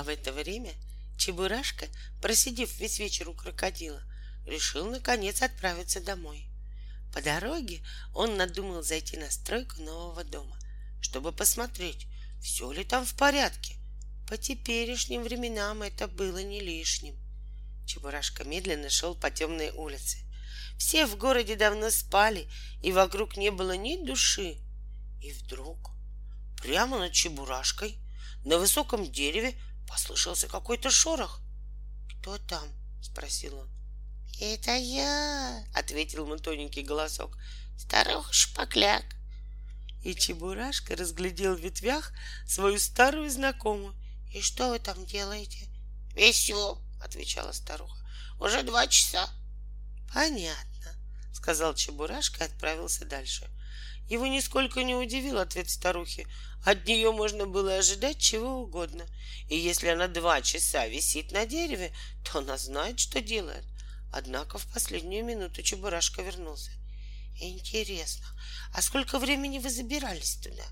А в это время Чебурашка, просидев весь вечер у крокодила, решил наконец отправиться домой. По дороге он надумал зайти на стройку нового дома, чтобы посмотреть, все ли там в порядке. По теперешним временам это было не лишним. Чебурашка медленно шел по темной улице. Все в городе давно спали, и вокруг не было ни души. И вдруг прямо над Чебурашкой на высоком дереве послышался какой-то шорох. «Кто там?» — спросил он. «Это я!» — ответил ему тоненький голосок. «Старуха Шапокляк!» И Чебурашка разглядел в ветвях свою старую знакомую. «И что вы там делаете?» «Весём!» — отвечала старуха. «Уже 2 часа!» «Понятно!» — сказал Чебурашка и отправился дальше. Его нисколько не удивил ответ старухи. От нее можно было ожидать чего угодно. И если она 2 часа висит на дереве, то она знает, что делает. Однако в последнюю минуту Чебурашка вернулся. «Интересно, а сколько времени вы забирались туда?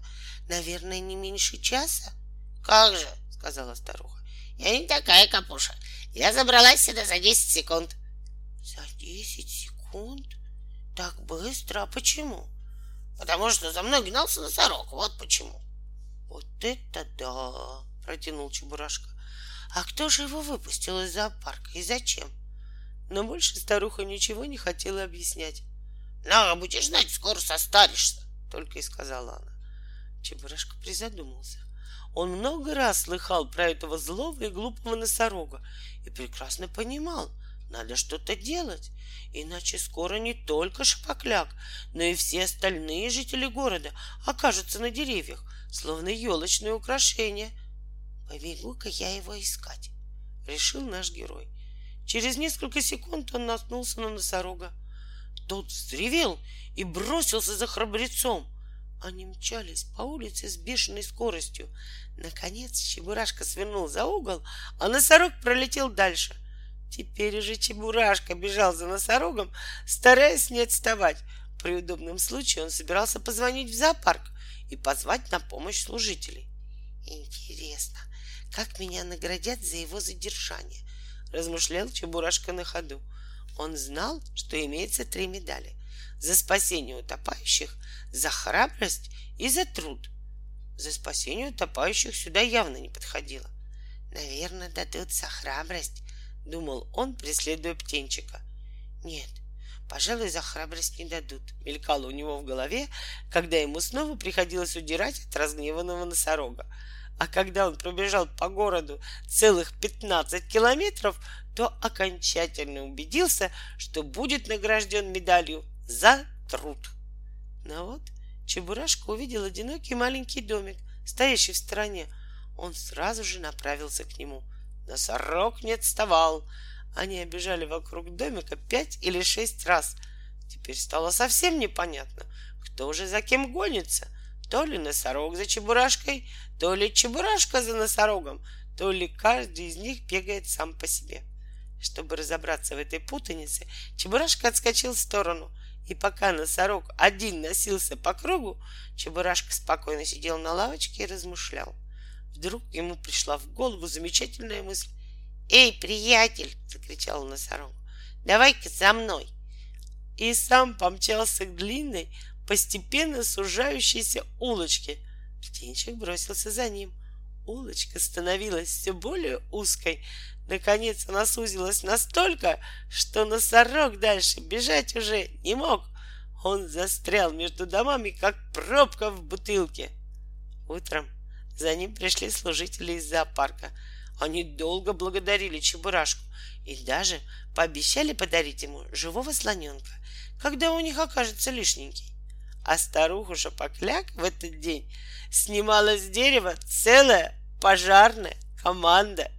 Наверное, не меньше часа?» «Как же!» — сказала старуха. «Я не такая капуша. Я забралась сюда за 10 секунд». «За 10 секунд? Так быстро? А почему?» «Потому что за мной гнался носорог. Вот почему». «Вот это да!» — протянул Чебурашка. «А кто же его выпустил из зоопарка и зачем?» Но больше старуха ничего не хотела объяснять. «Надо будешь знать, скоро состаришься», — только и сказала она. Чебурашка призадумался. Он много раз слыхал про этого злого и глупого носорога и прекрасно понимал, надо что-то делать, иначе скоро не только Шапокляк, но и все остальные жители города окажутся на деревьях, словно елочные украшения. «Побегу-ка я его искать», — решил наш герой. Через несколько секунд он наткнулся на носорога. Тот взревел и бросился за храбрецом. Они мчались по улице с бешеной скоростью. Наконец Чебурашка свернул за угол, а носорог пролетел дальше. Теперь уже Чебурашка бежал за носорогом, стараясь не отставать. При удобном случае он собирался позвонить в зоопарк и позвать на помощь служителей. «Интересно, как меня наградят за его задержание?» — размышлял Чебурашка на ходу. Он знал, что имеется 3 медали — за спасение утопающих, за храбрость и за труд. За спасение утопающих сюда явно не подходило. «Наверное, дадут за храбрость», — думал он, преследуя птенчика. «Нет, пожалуй, за храбрость не дадут», — мелькало у него в голове, когда ему снова приходилось удирать от разгневанного носорога. А когда он пробежал по городу целых 15 километров, то окончательно убедился, что будет награжден медалью за труд. Но вот Чебурашка увидел одинокий маленький домик, стоящий в стороне. Он сразу же направился к нему. Носорог не отставал. Они обежали вокруг домика 5 или 6 раз. Теперь стало совсем непонятно, кто же за кем гонится. То ли носорог за Чебурашкой, то ли Чебурашка за носорогом, то ли каждый из них бегает сам по себе. Чтобы разобраться в этой путанице, Чебурашка отскочил в сторону, и пока носорог один носился по кругу, Чебурашка спокойно сидел на лавочке и размышлял. Вдруг ему пришла в голову замечательная мысль. «Эй, приятель!» — закричал носорог. «Давай-ка за мной!» И сам помчался к длинной, постепенно сужающейся улочке. Птенчик бросился за ним. Улочка становилась все более узкой. Наконец она сузилась настолько, что носорог дальше бежать уже не мог. Он застрял между домами, как пробка в бутылке. Утром за ним пришли служители из зоопарка. Они долго благодарили Чебурашку и даже пообещали подарить ему живого слоненка, когда у них окажется лишненький. А старуха Шапокляк в этот день снимала с дерева целая пожарная команда.